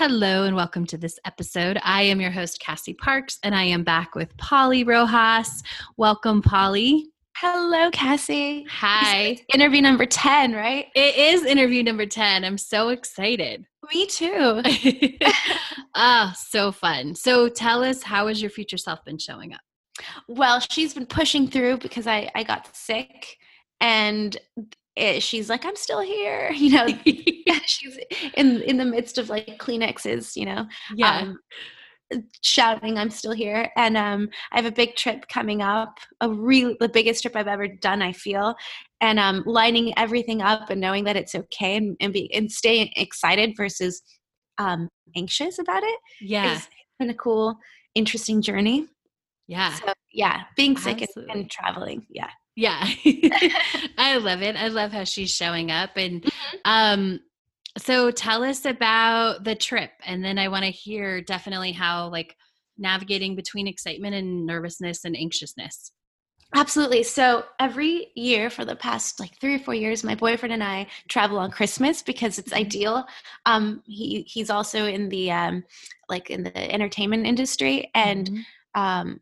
Hello and welcome to this episode. I am your host, Cassie Parks, and I am back with Paulie Rojas. Welcome, Paulie. Hello, Cassie. Hi. Interview number 10, right? It is interview number 10. I'm so excited. Me too. Oh, so fun. So tell us, how has your future self been showing up? Well, she's been pushing through because I got sick and she's like, I'm still here, you know. She's in the midst of like Kleenexes, you know. Yeah. Shouting, I'm still here. And I have a big trip coming up, the biggest trip I've ever done, I feel. And lining everything up and knowing that it's okay and staying excited versus anxious about it. Yeah. It's been a cool, interesting journey. Yeah. So, yeah, being sick and traveling. Yeah. Yeah. I love it. I love how she's showing up. And so tell us about the trip. And then I want to hear definitely how like navigating between excitement and nervousness and anxiousness. Absolutely. So every year for the past like 3 or 4 years, my boyfriend and I travel on Christmas because it's ideal. He's also in the like in the entertainment industry, and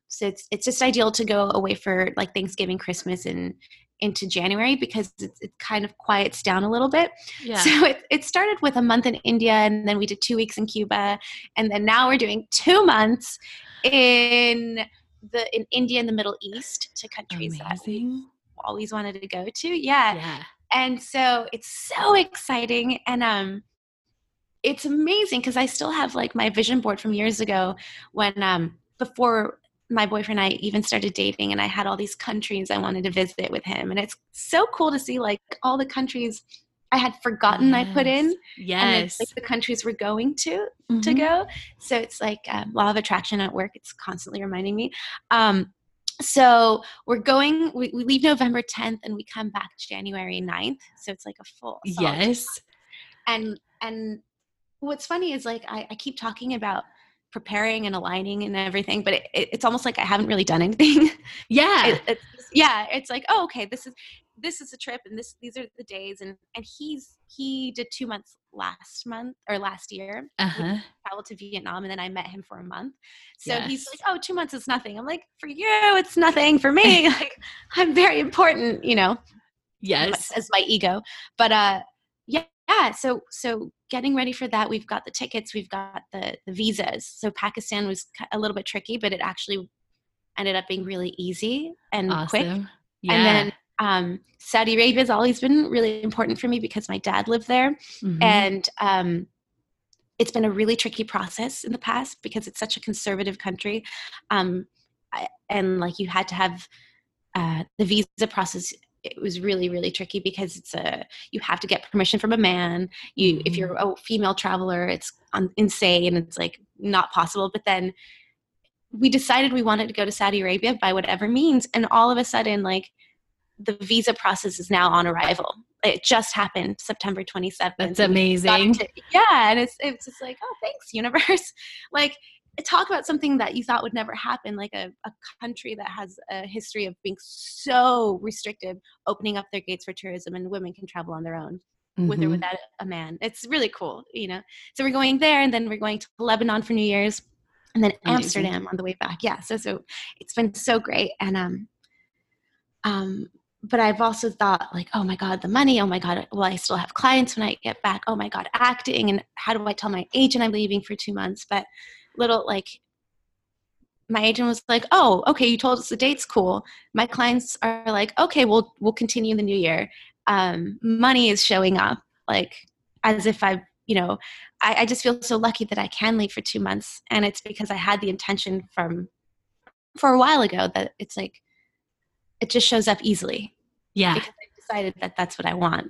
so it's just ideal to go away for like Thanksgiving, Christmas, and into January because it kind of quiets down a little bit. Yeah. So it started with a month in India, and then we did 2 weeks in Cuba, and then now we're doing 2 months in India and the Middle East, to countries that we always wanted to go to. Yeah. Yeah. And so it's so exciting, and it's amazing because I still have like my vision board from years ago when before my boyfriend and I even started dating, and I had all these countries I wanted to visit with him. And it's so cool to see like all the countries I had forgotten. Yes. I put in. Yes. And it's like the countries we're going to go. So it's like Law of Attraction at work. It's constantly reminding me. So we're going, we leave November 10th and we come back January 9th. So it's like a full. Yes. And what's funny is like, I keep talking about preparing and aligning and everything, but it's almost like I haven't really done anything. Yeah. It's like, oh, okay, this is a trip, and these are the days. And he did 2 months last year. Uh-huh. Traveled to Vietnam, and then I met him for a month. So yes. He's like, oh, 2 months is nothing. I'm like, for you, it's nothing. For me, like, I'm very important, you know. Yes. As my ego. But yeah. So getting ready for that, we've got the tickets, we've got the visas. So Pakistan was a little bit tricky, but it actually ended up being really easy and quick. Yeah. And then Saudi Arabia has always been really important for me because my dad lived there. Mm-hmm. And it's been a really tricky process in the past because it's such a conservative country. And like you had to have the visa process. It was really, really tricky because you have to get permission from a man. If you're a female traveler, it's insane. It's like not possible. But then we decided we wanted to go to Saudi Arabia by whatever means. And all of a sudden, like the visa process is now on arrival. It just happened September 27th. That's amazing. Yeah. And it's just like, oh, thanks, universe. Like, talk about something that you thought would never happen, like a country that has a history of being so restrictive, opening up their gates for tourism, and women can travel on their own, with or without a man. It's really cool, you know. So we're going there, and then we're going to Lebanon for New Year's, and then Amsterdam on the way back. Yeah, so it's been so great. And but I've also thought like, oh my God, the money. Oh my God, will I still have clients when I get back? Oh my God, acting, and how do I tell my agent I'm leaving for 2 months? But my agent was like, oh, okay, you told us the date's cool. My clients are like, okay, we'll continue in the new year. Money is showing up, like as if I just feel so lucky that I can leave for 2 months. And it's because I had the intention for a while ago that it's like, it just shows up easily. Yeah. Because I decided that that's what I want.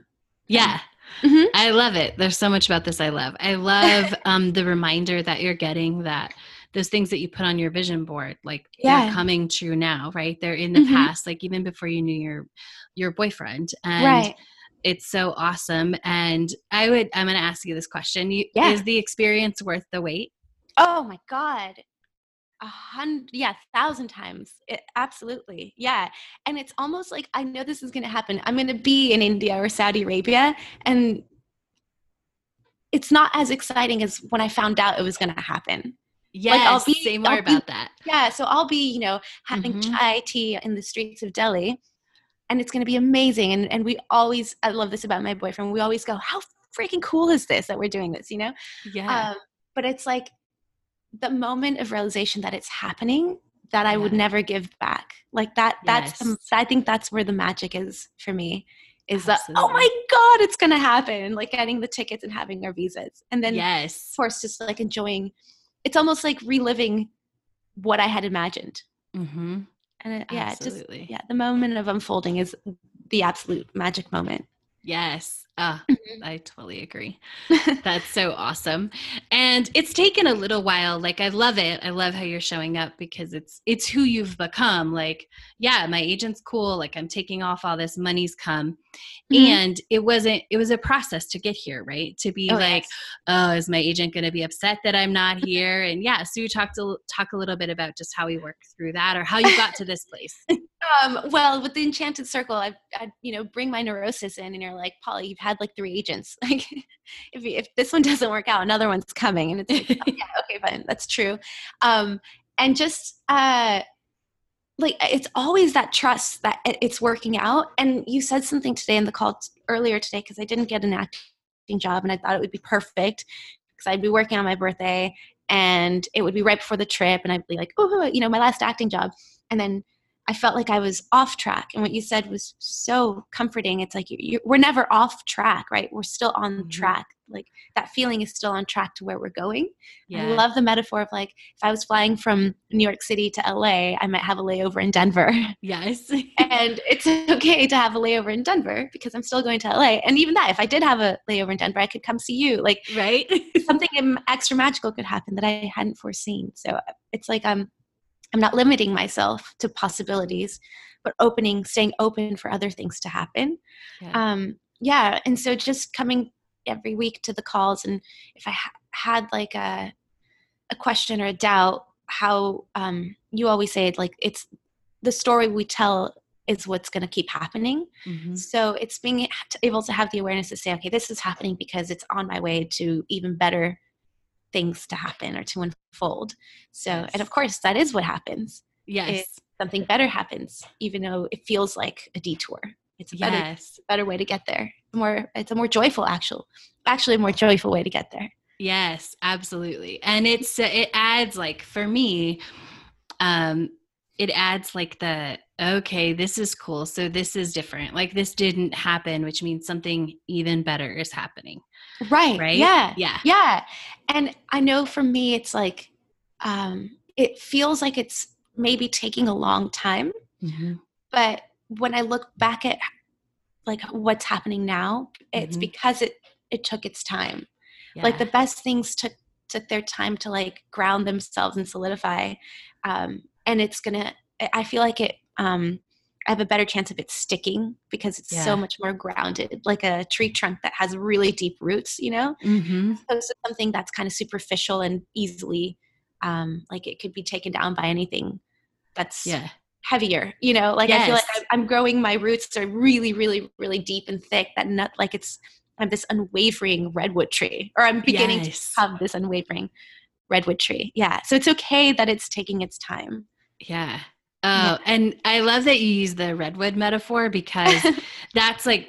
Yeah. Mm-hmm. I love it. There's so much about this I love. I love the reminder that you're getting that those things that you put on your vision board, like they're coming true now, right? They're in the past, like even before you knew your boyfriend. And it's so awesome. And I'm going to ask you this question. Is the experience worth the wait? Oh my God. 100, 1,000 times. Absolutely. Yeah. And it's almost like, I know this is going to happen. I'm going to be in India or Saudi Arabia, and it's not as exciting as when I found out it was going to happen. Yes. Like I'll say more about that. Yeah. So I'll be, having chai tea in the streets of Delhi, and it's going to be amazing. And we always, I love this about my boyfriend. We always go, how freaking cool is this that we're doing this, Yeah. But it's like, the moment of realization that it's happening that I would never give back. Like I think that's where the magic is for me, is that, oh my God, it's going to happen. Like getting the tickets and having our visas. And then of course, just like enjoying, it's almost like reliving what I had imagined. Mm-hmm. And absolutely. The moment of unfolding is the absolute magic moment. Yes. I totally agree. That's so awesome. And it's taken a little while. Like, I love it. I love how you're showing up, because it's who you've become. Like, my agent's cool. Like, I'm taking off all this, money's come. Mm-hmm. And it was a process to get here, right? To be is my agent going to be upset that I'm not here? And so you talk a little bit about just how we worked through that, or how you got to this place. Well, with the Enchanted Circle, I bring my neurosis in, and you're like, Paulie, you've had like 3 agents. Like if this one doesn't work out, another one's coming. And it's like, oh, okay, fine. That's true. And just, like it's always that trust that it's working out. And you said something today in the call earlier today, because I didn't get an acting job and I thought it would be perfect because I'd be working on my birthday and it would be right before the trip. And I'd be like, my last acting job. And then I felt like I was off track. And what you said was so comforting. It's like, we're never off track, right? We're still on track. Like that feeling is still on track to where we're going. Yeah. I love the metaphor of like, if I was flying from New York City to LA, I might have a layover in Denver. Yes. And it's okay to have a layover in Denver because I'm still going to LA. And even that, if I did have a layover in Denver, I could come see you. Like, right. Something extra magical could happen that I hadn't foreseen. So it's like, I'm not limiting myself to possibilities, but staying open for other things to happen. Yeah. And so just coming every week to the calls, and if I had like a question or a doubt, how you always say like, it's the story we tell is what's going to keep happening. Mm-hmm. So it's being able to have the awareness to say, okay, this is happening because it's on my way to even better things to happen or to unfold. So, and of course that is what happens. Yes. If something better happens, even though it feels like a detour. It's a better, better way to get there. It's a more joyful, actually a more joyful way to get there. Yes, absolutely. And it adds like, for me, it adds like okay, this is cool. So this is different. Like this didn't happen, which means something even better is happening. Right. Yeah. And I know for me, it's like, it feels like it's maybe taking a long time, but when I look back at like what's happening now, it's because it took its time. Yeah. Like the best things took their time to like ground themselves and solidify. And I feel like I have a better chance of it sticking because it's so much more grounded, like a tree trunk that has really deep roots, as opposed to something that's kind of superficial and easily, like it could be taken down by anything that's heavier, I feel like I'm growing, my roots are really, really, really deep and thick that not like I'm this unwavering redwood tree, or I'm beginning to have this unwavering redwood tree. Yeah. So it's okay that it's taking its time. Yeah. Oh, and I love that you use the redwood metaphor, because that's like,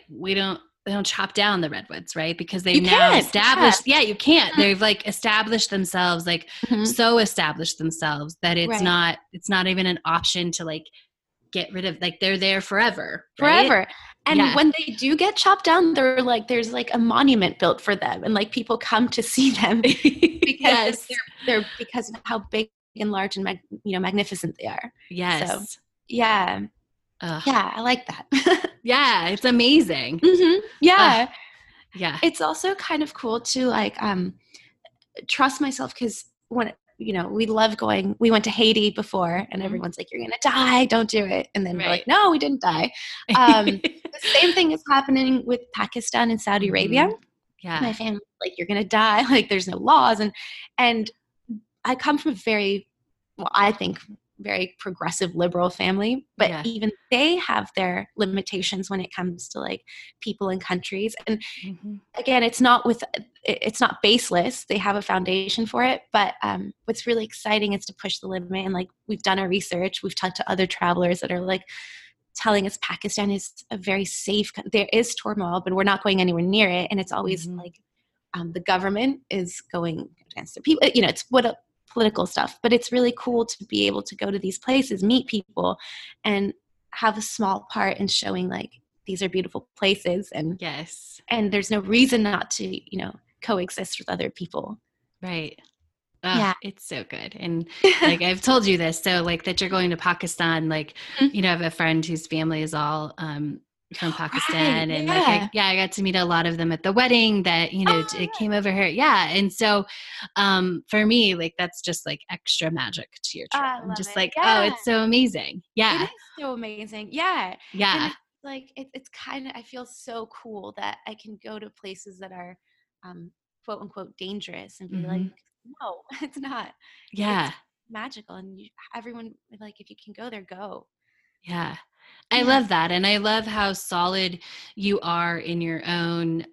they don't chop down the redwoods, right? Because they've now established, you can't, they've like established themselves, like so established themselves that it's not, even an option to like get rid of, like they're there forever. Right? Forever. And when they do get chopped down, they're like, there's like a monument built for them. And like people come to see them because they're because of how big and large and magnificent they are. Yes. So, yeah, I like that. Yeah, it's amazing. Mm-hmm. Yeah. Yeah. It's also kind of cool to like trust myself, because when you know, we love going, we went to Haiti before and everyone's like, you're going to die, don't do it. And then we're like, no, we didn't die. The same thing is happening with Pakistan and Saudi Arabia. Yeah. My family's like, you're going to die. Like, there's no laws. And I come from a very, well, I think very progressive liberal family, but even they have their limitations when it comes to like people and countries. And again, it's not baseless. They have a foundation for it. But what's really exciting is to push the limit. And like, we've done our research. We've talked to other travelers that are like telling us Pakistan is a very safe, there is turmoil, but we're not going anywhere near it. And it's always like the government is going against the people, you know, it's what a, political stuff, but it's really cool to be able to go to these places, meet people, and have a small part in showing like these are beautiful places, and and there's no reason not to, you know, coexist with other people. Right. Oh, yeah. It's so good. And like, I've told you this, so like that you're going to Pakistan, like, you know, I have a friend whose family is all, from Pakistan. Right, and like, I got to meet a lot of them at the wedding that, you know, it came over here. Yeah. And so, for me, like, that's just like extra magic to your trip. I'm just like, oh, it's so amazing. Yeah. It is so amazing. Yeah. Yeah. And it's like, it's kind of, I feel so cool that I can go to places that are, quote unquote dangerous and be like, no, it's not. Yeah. It's magical. And everyone, like, if you can go there, go. Yeah. I love that. And I love how solid you are in your own,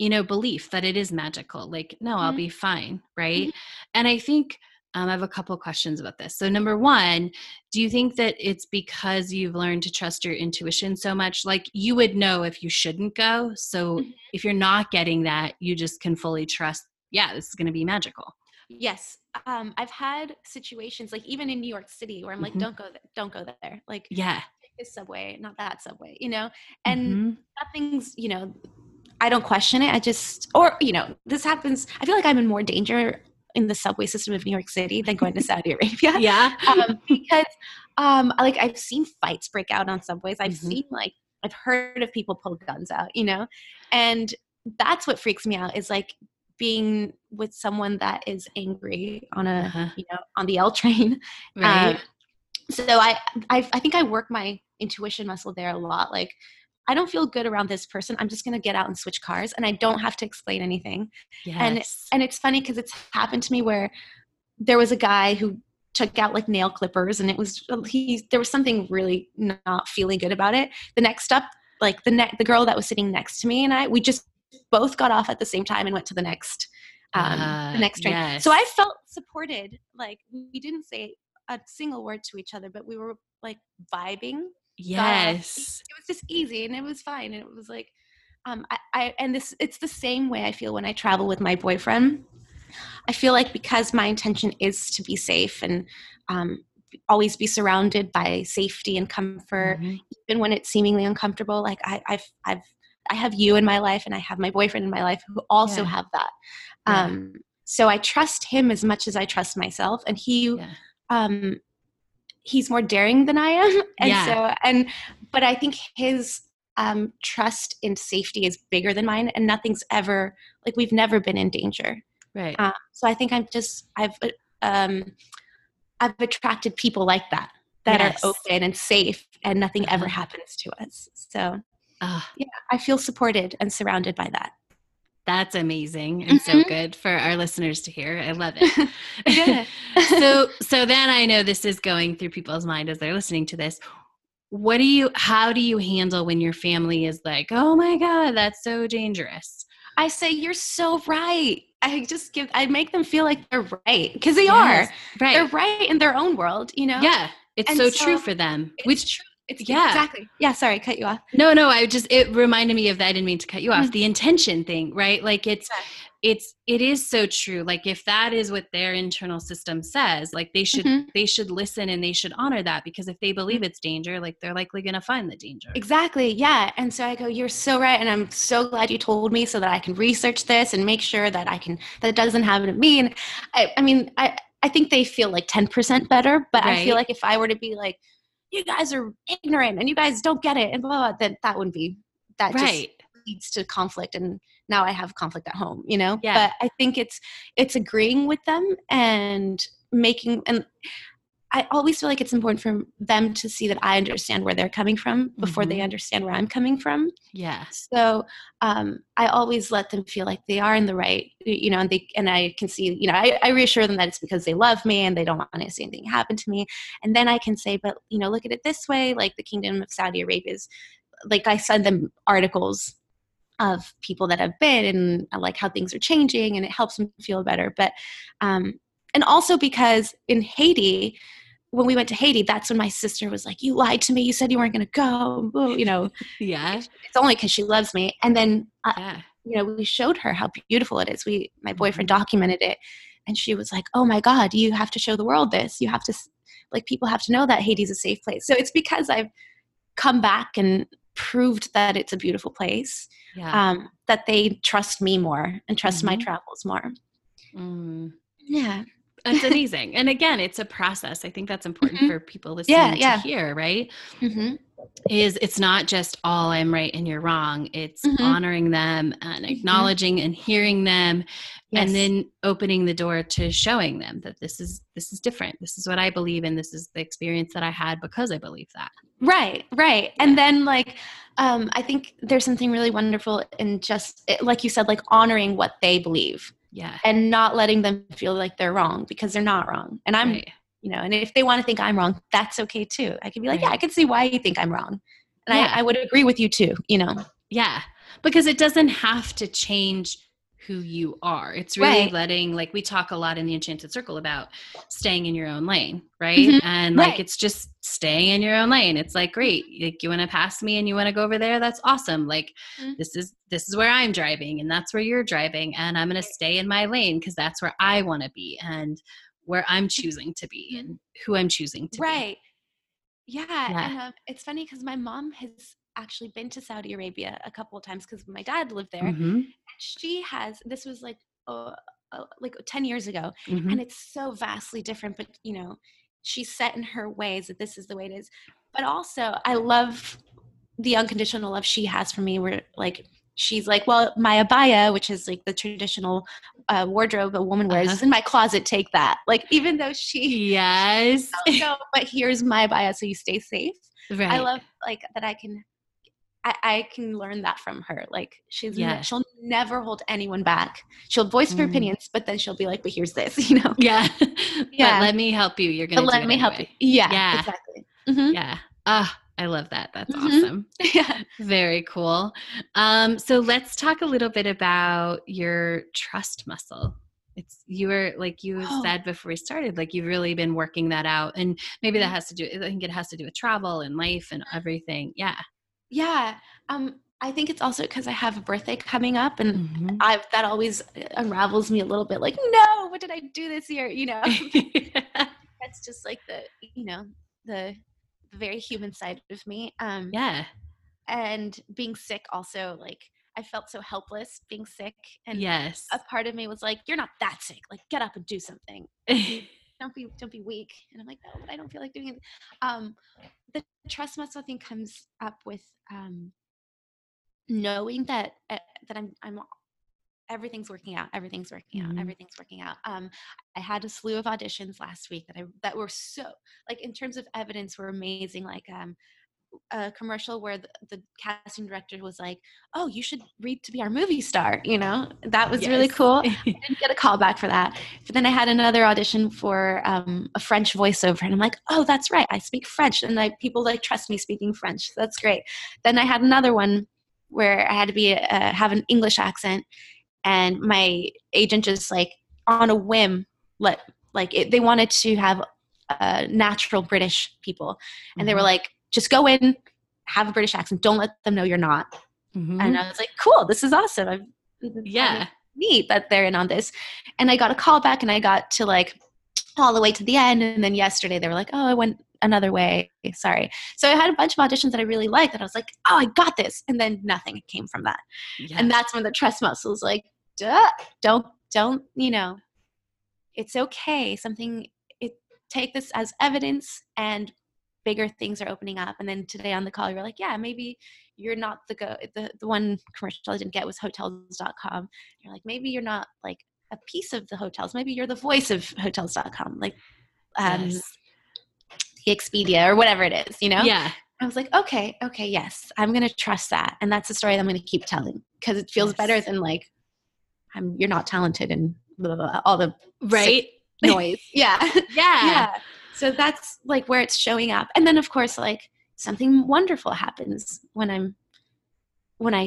you know, belief that it is magical. Like, no, I'll be fine. Right. And I think, I have a couple of questions about this. So number one, do you think that it's because you've learned to trust your intuition so much? Like, you would know if you shouldn't go. So if you're not getting that, you just can fully trust, yeah, this is going to be magical. Yes. I've had situations like even in New York City where I'm like, don't go there. Like, take this subway, not that subway, you know, and nothing's, you know, I don't question it. I just, or, you know, this happens. I feel like I'm in more danger in the subway system of New York City than going to Saudi Arabia. Because, like I've seen fights break out on subways. I've seen like, I've heard of people pull guns out, you know, and that's what freaks me out is like, being with someone that is angry on a, you know, on the L train. Right. So I think I work my intuition muscle there a lot. Like, I don't feel good around this person. I'm just going to get out and switch cars and I don't have to explain anything. Yes. And it's funny cause it's happened to me where there was a guy who took out like nail clippers and it was, there was something really not feeling good about it. The next up, like the girl that was sitting next to me and we just both got off at the same time and went to the next train. Yes. So I felt supported. Like we didn't say a single word to each other, but we were like vibing. Yes. It was just easy and it was fine. And it was like, it's the same way I feel when I travel with my boyfriend. I feel like because my intention is to be safe and, always be surrounded by safety and comfort, even when it's seemingly uncomfortable. Like I have you in my life and I have my boyfriend in my life who also have that. So I trust him as much as I trust myself and he's more daring than I am. And but I think his trust in safety is bigger than mine and nothing's ever like, we've never been in danger. Right. So I think I've attracted people like that are open and safe and nothing ever happens to us. So I feel supported and surrounded by that. That's amazing and so good for our listeners to hear. I love it. So then I know this is going through people's mind as they're listening to this. How do you handle when your family is like, oh my God, that's so dangerous? I say, you're so right. I make them feel like they're right because they are. Right. They're right in their own world, you know? Yeah. It's so true for them. It's true. Exactly. Yeah. Sorry. Cut you off. No. It reminded me of that. I didn't mean to cut you off. The intention thing, right? Like it is so true. Like if that is what their internal system says, like they should listen and they should honor that because if they believe it's danger, like they're likely going to find the danger. Exactly. Yeah. And so I go, you're so right. And I'm so glad you told me so that I can research this and make sure that that it doesn't happen to me. And I think they feel like 10% better, but I feel like if I were to be like, you guys are ignorant and you guys don't get it and blah, blah, blah, then that wouldn't be that. Right. Just leads to conflict. And now I have conflict at home, you know? Yeah. But I think it's agreeing with them and making, and I always feel like it's important for them to see that I understand where they're coming from before mm-hmm. they understand where I'm coming from. Yeah. So I always let them feel like they are in the right, you know, and I can see, you know, I reassure them that it's because they love me and they don't want to see anything happen to me. And then I can say, but, you know, look at it this way, like the Kingdom of Saudi Arabia is, like I send them articles of people that have been and I like how things are changing, and it helps them feel better. But and also because in Haiti, when we went to Haiti, that's when my sister was like, you lied to me. You said you weren't going to go, you know. Yeah. It's only because she loves me. And then, you know, we showed her how beautiful it is. My boyfriend documented it. And she was like, oh, my God, you have to show the world this. You have to, like, people have to know that Haiti's a safe place. So it's because I've come back and proved that it's a beautiful place, that they trust me more and trust my travels more. Mm. Yeah. That's amazing. And again, it's a process. I think that's important for people listening to hear, right? Mm-hmm. It's not just all I'm right and you're wrong. It's honoring them and acknowledging and hearing them, and then opening the door to showing them that this is different. This is what I believe in. This is the experience that I had because I believe that. Right, right. Yeah. And then I think there's something really wonderful in just, like you said, like honoring what they believe. Yeah. And not letting them feel like they're wrong, because they're not wrong. And I'm, you know, and if they want to think I'm wrong, that's okay too. I can be like, yeah, I can see why you think I'm wrong. And I would agree with you too, you know? Yeah. Because it doesn't have to change who you are. It's really letting, like we talk a lot in the Enchanted Circle about staying in your own lane. Right. Mm-hmm. And like, it's just staying in your own lane. It's like, great. Like you want to pass me and you want to go over there. That's awesome. Like this is where I'm driving and that's where you're driving. And I'm going to stay in my lane because that's where I want to be and where I'm choosing to be and who I'm choosing to be. Right. Yeah. And, it's funny because my mom has actually been to Saudi Arabia a couple of times because my dad lived there. Mm-hmm. She has, this was like 10 years ago and it's so vastly different, but you know, she's set in her ways that this is the way it is. But also I love the unconditional love she has for me, where like, she's like, well, my abaya, which is like the traditional wardrobe a woman wears is in my closet. Take that. Like, even though she, she no, but here's my abaya. So you stay safe. Right. I love like that. I can learn that from her. Like she'll never hold anyone back. She'll voice her opinions, but then she'll be like, but here's this, you know? Yeah. Yeah. But let me help you. You're going to help you. Yeah, yeah. Exactly. Mm-hmm. Yeah. I love that. That's awesome. Yeah. Very cool. So let's talk a little bit about your trust muscle. It's, you were like you said before we started, like you've really been working that out, and maybe that has to do, I think it has to do with travel and life and everything. Yeah. Yeah. I think it's also because I have a birthday coming up, and that always unravels me a little bit. Like, no, what did I do this year? You know, that's just like the, you know, the very human side of me. And being sick also, like I felt so helpless being sick. And a part of me was like, you're not that sick. Like get up and do something. Don't be weak. And I'm like, no, but I don't feel like doing it. The trust muscle thing comes up with knowing that I'm everything's working out. Everything's working out. Everything's working out. I had a slew of auditions last week that were so, like in terms of evidence, were amazing. Like a commercial where the casting director was like, oh, you should read to be our movie star. You know, that was really cool. I didn't get a call back for that. But then I had another audition for a French voiceover. And I'm like, oh, that's right. I speak French. And people like trust me speaking French. So that's great. Then I had another one where I had to be, have an English accent. And my agent just like on a whim, they wanted to have natural British people. And they were like, just go in, have a British accent. Don't let them know you're not. And I was like, cool, this is awesome. Neat that they're in on this. And I got a call back and I got to like all the way to the end. And then yesterday they were like, oh, I went another way. Sorry. So I had a bunch of auditions that I really liked that I was like, oh, I got this. And then nothing came from that. Yeah. And that's when the trust muscle is like, duh, don't, you know, it's okay. Take this as evidence and bigger things are opening up. And then today on the call, you were like, yeah, maybe you're not the go. The one commercial I didn't get was hotels.com. You're like, maybe you're not like a piece of the hotels. Maybe you're the voice of hotels.com, like yes. the Expedia or whatever it is, you know? Yeah. I was like, okay, yes, I'm going to trust that. And that's the story that I'm going to keep telling because it feels yes. better than like, you're not talented and blah, blah, blah, all the right noise. Yeah. So that's like where it's showing up. And then of course, like something wonderful happens when I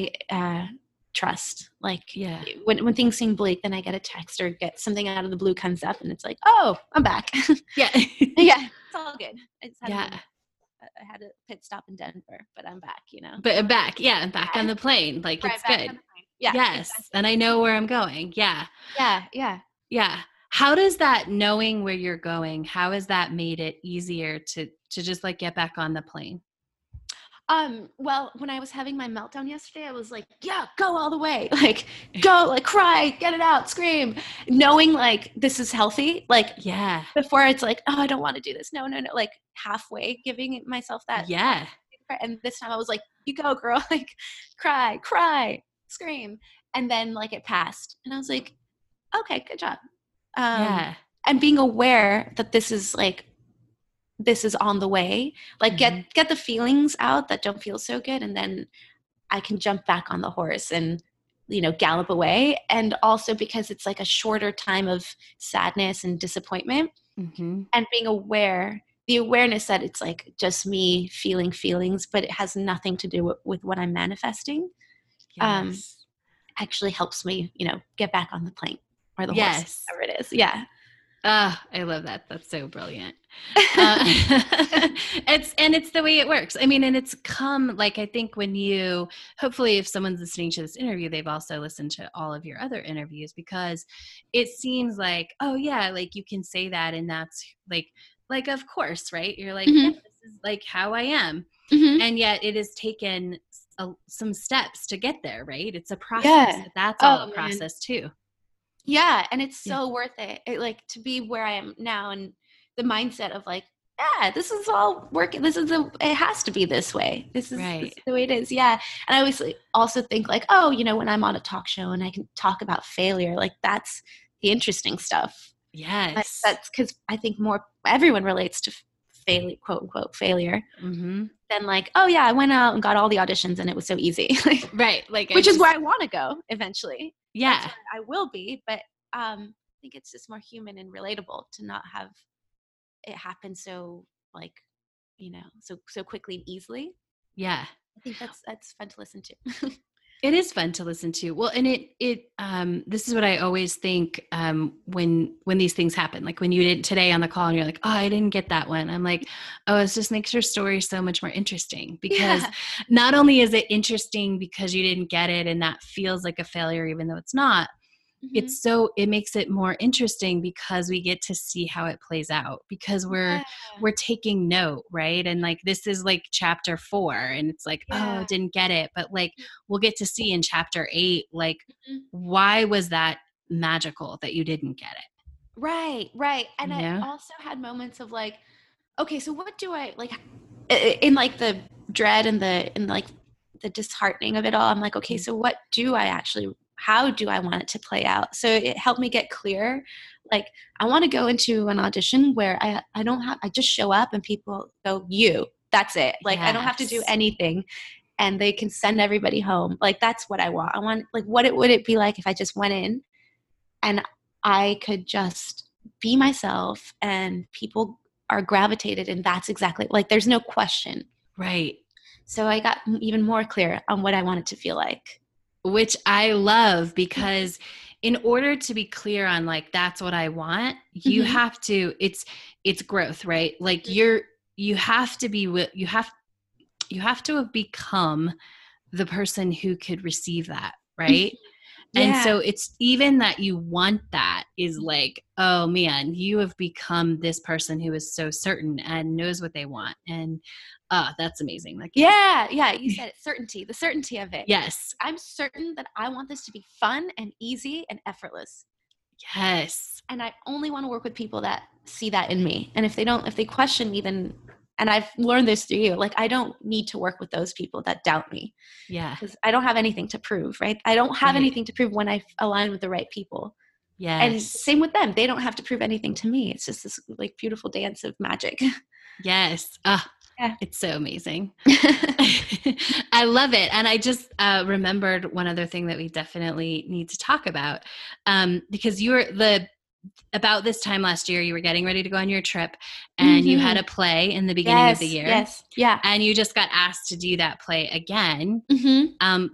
trust, like yeah. when things seem bleak, then I get a text or get something out of the blue comes up and it's like, oh, I'm back. Yeah. Yeah. It's all good. I had a pit stop in Denver, but I'm back, you know. But I'm back. Yeah. I'm back on the plane. Like right, it's good. Yeah, yes. Exactly. And I know where I'm going. Yeah. Yeah. Yeah. Yeah. How does that knowing where you're going, how has that made it easier to just like get back on the plane? Well, when I was having my meltdown yesterday, I was like, yeah, go all the way. Like go, like cry, get it out, scream, knowing like this is healthy. Like yeah. before it's like, oh, I don't want to do this. No. Like halfway giving myself that. Yeah. And this time I was like, you go girl, like cry. Scream. And then like it passed and I was like, okay, good job. Yeah. And being aware that this is on the way, like mm-hmm. get the feelings out that don't feel so good. And then I can jump back on the horse and, you know, gallop away. And also because it's like a shorter time of sadness and disappointment mm-hmm. and being aware, the awareness that it's like just me feeling feelings, but it has nothing to do with what I'm manifesting. Yes. Actually helps me, you know, get back on the plane or the yes. horse, whatever it is. Yeah. I love that. That's so brilliant. It's the way it works. I mean, and it's come like, I think when you, hopefully if someone's listening to this interview, they've also listened to all of your other interviews because it seems like, oh yeah, like you can say that. And that's like, of course, right. You're like, mm-hmm. yeah, this is like how I am. Mm-hmm. And yet it has taken some steps to get there, right? It's a process. Yeah. That's all a process too. Yeah. And it's so worth it. Like to be where I am now and the mindset of like, yeah, this is all working. It has to be this way. This is the way it is. Yeah. And I always also think like, oh, you know, when I'm on a talk show and I can talk about failure, like that's the interesting stuff. Yes. That's because I think everyone relates to failure, quote unquote failure. Mm-hmm. Then like, oh yeah, I went out and got all the auditions and it was so easy. Right. Like, which is where I want to go eventually. Yeah. That's where I will be. But I think it's just more human and relatable to not have it happen so like, you know, so quickly and easily. Yeah. I think that's fun to listen to. It is fun to listen to. Well, and it this is what I always think when these things happen, like when you did today on the call and you're like, oh, I didn't get that one. I'm like, oh, it just makes your story so much more interesting because not only is it interesting because you didn't get it and that feels like a failure, even though it's not, mm-hmm. It makes it more interesting because we get to see how it plays out because we're taking note, right? And like, this is like chapter 4 and it's like, oh, didn't get it. But like, we'll get to see in chapter 8, like, mm-hmm. why was that magical that you didn't get it? Right. And I also had moments of like, okay, so what do I like in like the dread and the disheartening of it all? I'm like, okay, so what do I actually how do I want it to play out? So it helped me get clear. Like I want to go into an audition where I just show up and people go, you, that's it. Like yes. I don't have to do anything and they can send everybody home. Like that's what I want. I want like, would it be like if I just went in and I could just be myself and people are gravitated and that's exactly like, there's no question. Right. So I got even more clear on what I want it to feel like. Which I love because in order to be clear on like, that's what I want, you mm-hmm. have to, it's growth, right? Like mm-hmm. you have to have become the person who could receive that. Right. Yeah. And so it's even that you want that is like, oh man, you have become this person who is so certain and knows what they want. And that's amazing. Like, yeah. You said it. Certainty, the certainty of it. Yes. I'm certain that I want this to be fun and easy and effortless. Yes. And I only want to work with people that see that in me. And if they question me, then And I've learned this through you. Like, I don't need to work with those people that doubt me. Yeah. Because I don't have anything to prove, right? I don't have anything to prove when I align with the right people. Yeah. And same with them. They don't have to prove anything to me. It's just this like beautiful dance of magic. Yes. It's so amazing. I love it. And I just remembered one other thing that we definitely need to talk about, because you were about this time last year, you were getting ready to go on your trip and you had a play in the beginning of the year. Yes. Yeah. And you just got asked to do that play again.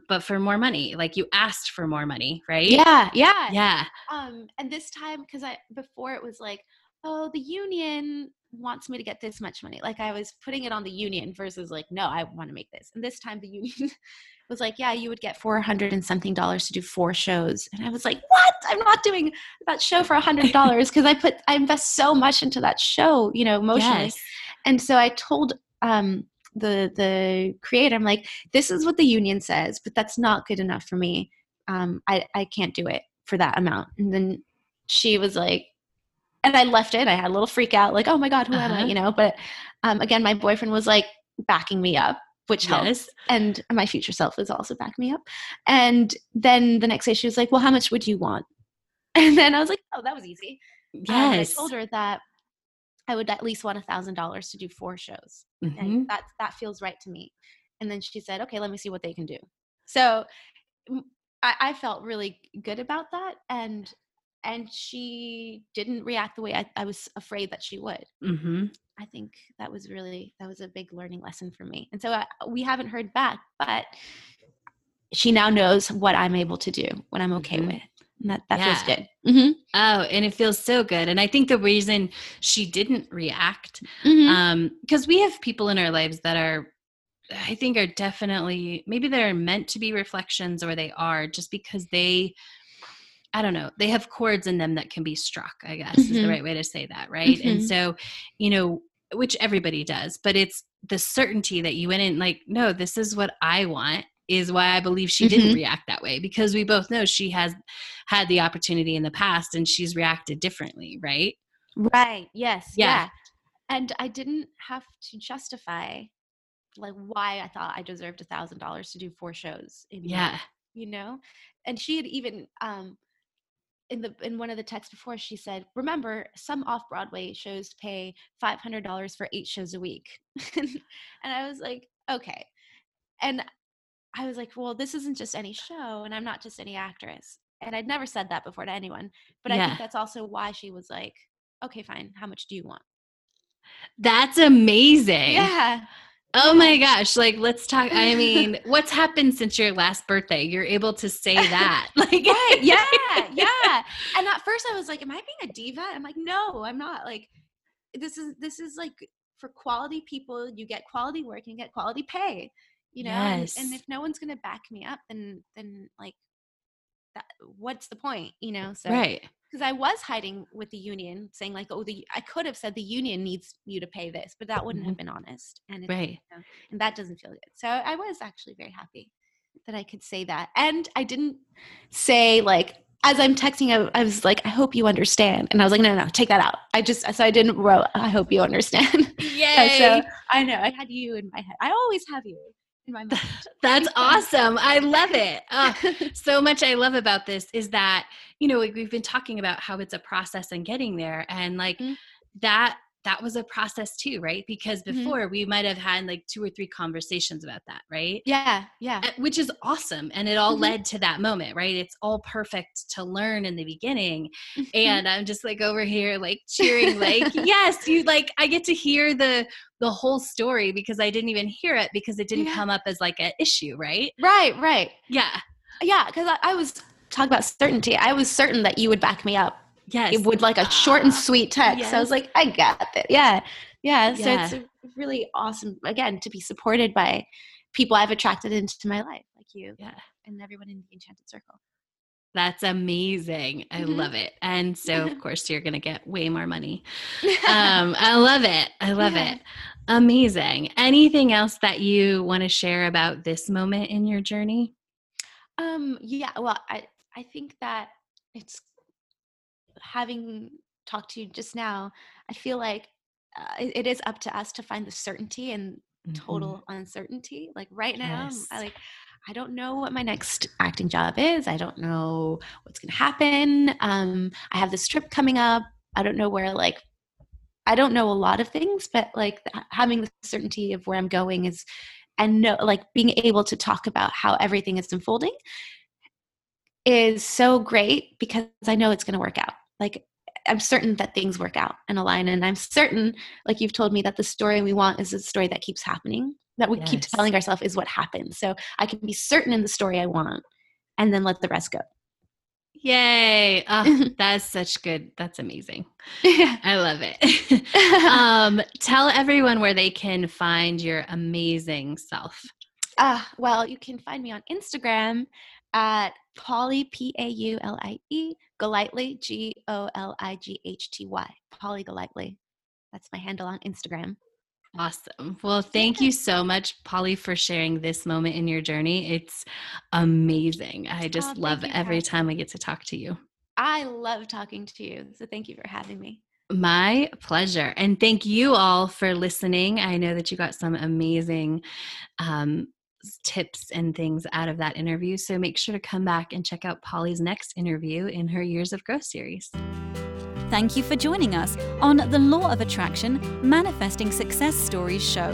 But for more money, like you asked for more money, right? Yeah. Yeah. Yeah. And this time, cause before it was like, oh, the union wants me to get this much money. Like I was putting it on the union versus like, no, I want to make this. And this time the union was like, yeah, you would get $400 and something to do 4 shows. And I was like, what? I'm not doing that show for $100. Cause I invest so much into that show, you know, emotionally. Yes. And so I told, the creator, I'm like, this is what the union says, but that's not good enough for me. I can't do it for that amount. And then she was like, and I left it. I had a little freak out, like, oh my God, who am I? You know, but again, my boyfriend was like backing me up, which helps. And my future self was also backing me up. And then the next day she was like, well, how much would you want? And then I was like, oh, that was easy. Yes. And I told her that I would at least want $1,000 to do 4 shows. Mm-hmm. And that feels right to me. And then she said, okay, let me see what they can do. So I felt really good about that. And she didn't react the way I was afraid that she would. Mm-hmm. I think that was a big learning lesson for me. And so we haven't heard back, but she now knows what I'm able to do, what I'm okay with. And that feels good. Mm-hmm. Oh, and it feels so good. And I think the reason she didn't react, because we have people in our lives that I think are definitely, maybe they're meant to be reflections, or they are, just because I don't know, they have chords in them that can be struck, I guess is the right way to say that, right? Mm-hmm. And so, you know, which everybody does, but it's the certainty that you went in like, no, this is what I want, is why I believe she didn't react that way, because we both know she has had the opportunity in the past and she's reacted differently, right? Right. Yes. Yeah. And I didn't have to justify like why I thought I deserved $1,000 to do 4 shows. You know? And she had even, in one of the texts before, she said, remember, some off-Broadway shows pay $500 for 8 shows a week. And I was like, okay. And I was like, well, this isn't just any show, and I'm not just any actress. And I'd never said that before to anyone. But I think that's also why she was like, okay, fine. How much do you want? That's amazing. Yeah. Oh my gosh. Like, let's talk. I mean, what's happened since your last birthday? You're able to say that. Like, right, yeah. And at first I was like, am I being a diva? I'm like, no, I'm not. Like, this is like for quality people, you get quality work and you get quality pay, you know? Yes. And if no one's going to back me up, then like that, what's the point, you know? So, right. Cause I was hiding with the union saying like, oh, I could have said the union needs you to pay this, but that wouldn't have been honest. And and that doesn't feel good. So I was actually very happy that I could say that. And I didn't say like, as I'm texting, I was like, I hope you understand. And I was like, no, take that out. So I didn't wrote, I hope you understand. Yay. So I know I had you in my head. I always have you in my mind. That's awesome. I love it. So much I love about this is that, you know, we've been talking about how it's a process and getting there. And like that was a process too, right? Because before we might've had like 2 or 3 conversations about that. Right. Yeah. Yeah. Which is awesome. And it all led to that moment, right? It's all perfect to learn in the beginning. And I'm just like over here, like cheering, like, yes, you like, I get to hear the whole story because I didn't even hear it because it didn't come up as like an issue. Right. Right. Right. Yeah. Yeah. Cause I was talking about certainty. I was certain that you would back me up. Yes. It would like a short and sweet text. Yes. I was like, I got it. Yeah. Yeah. So it's really awesome, again, to be supported by people I've attracted into my life, like you and everyone in the Enchanted Circle. That's amazing. I love it. And so of course you're going to get way more money. I love it. I love it. Amazing. Anything else that you want to share about this moment in your journey? Yeah. Well, I think that it's, having talked to you just now, I feel like it is up to us to find the certainty and total uncertainty. Like right now, I don't know what my next acting job is. I don't know what's going to happen. I have this trip coming up. I don't know where, like, I don't know a lot of things, but like having the certainty of where I'm going is, and no, like being able to talk about how everything is unfolding is so great because I know it's going to work out. Like I'm certain that things work out and align. And I'm certain, like you've told me, that the story we want is a story that keeps happening, that we keep telling ourselves is what happens. So I can be certain in the story I want and then let the rest go. Yay. Oh, that's such good. That's amazing. I love it. Tell everyone where they can find your amazing self. Well, you can find me on Instagram at Paulie, Paulie, Golightly, Golighthy, Paulie Golightly. That's my handle on Instagram. Awesome. Well, thank you so much, Paulie, for sharing this moment in your journey. It's amazing. I just love every time I get to talk to you. I love talking to you. So thank you for having me. My pleasure. And thank you all for listening. I know that you got some amazing tips and things out of that interview. So make sure to come back and check out Paulie's next interview in her Years of Growth series. Thank you for joining us on the Law of Attraction Manifesting Success Stories show.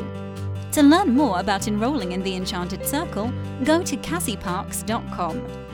To learn more about enrolling in the Enchanted Circle, go to cassieparks.com.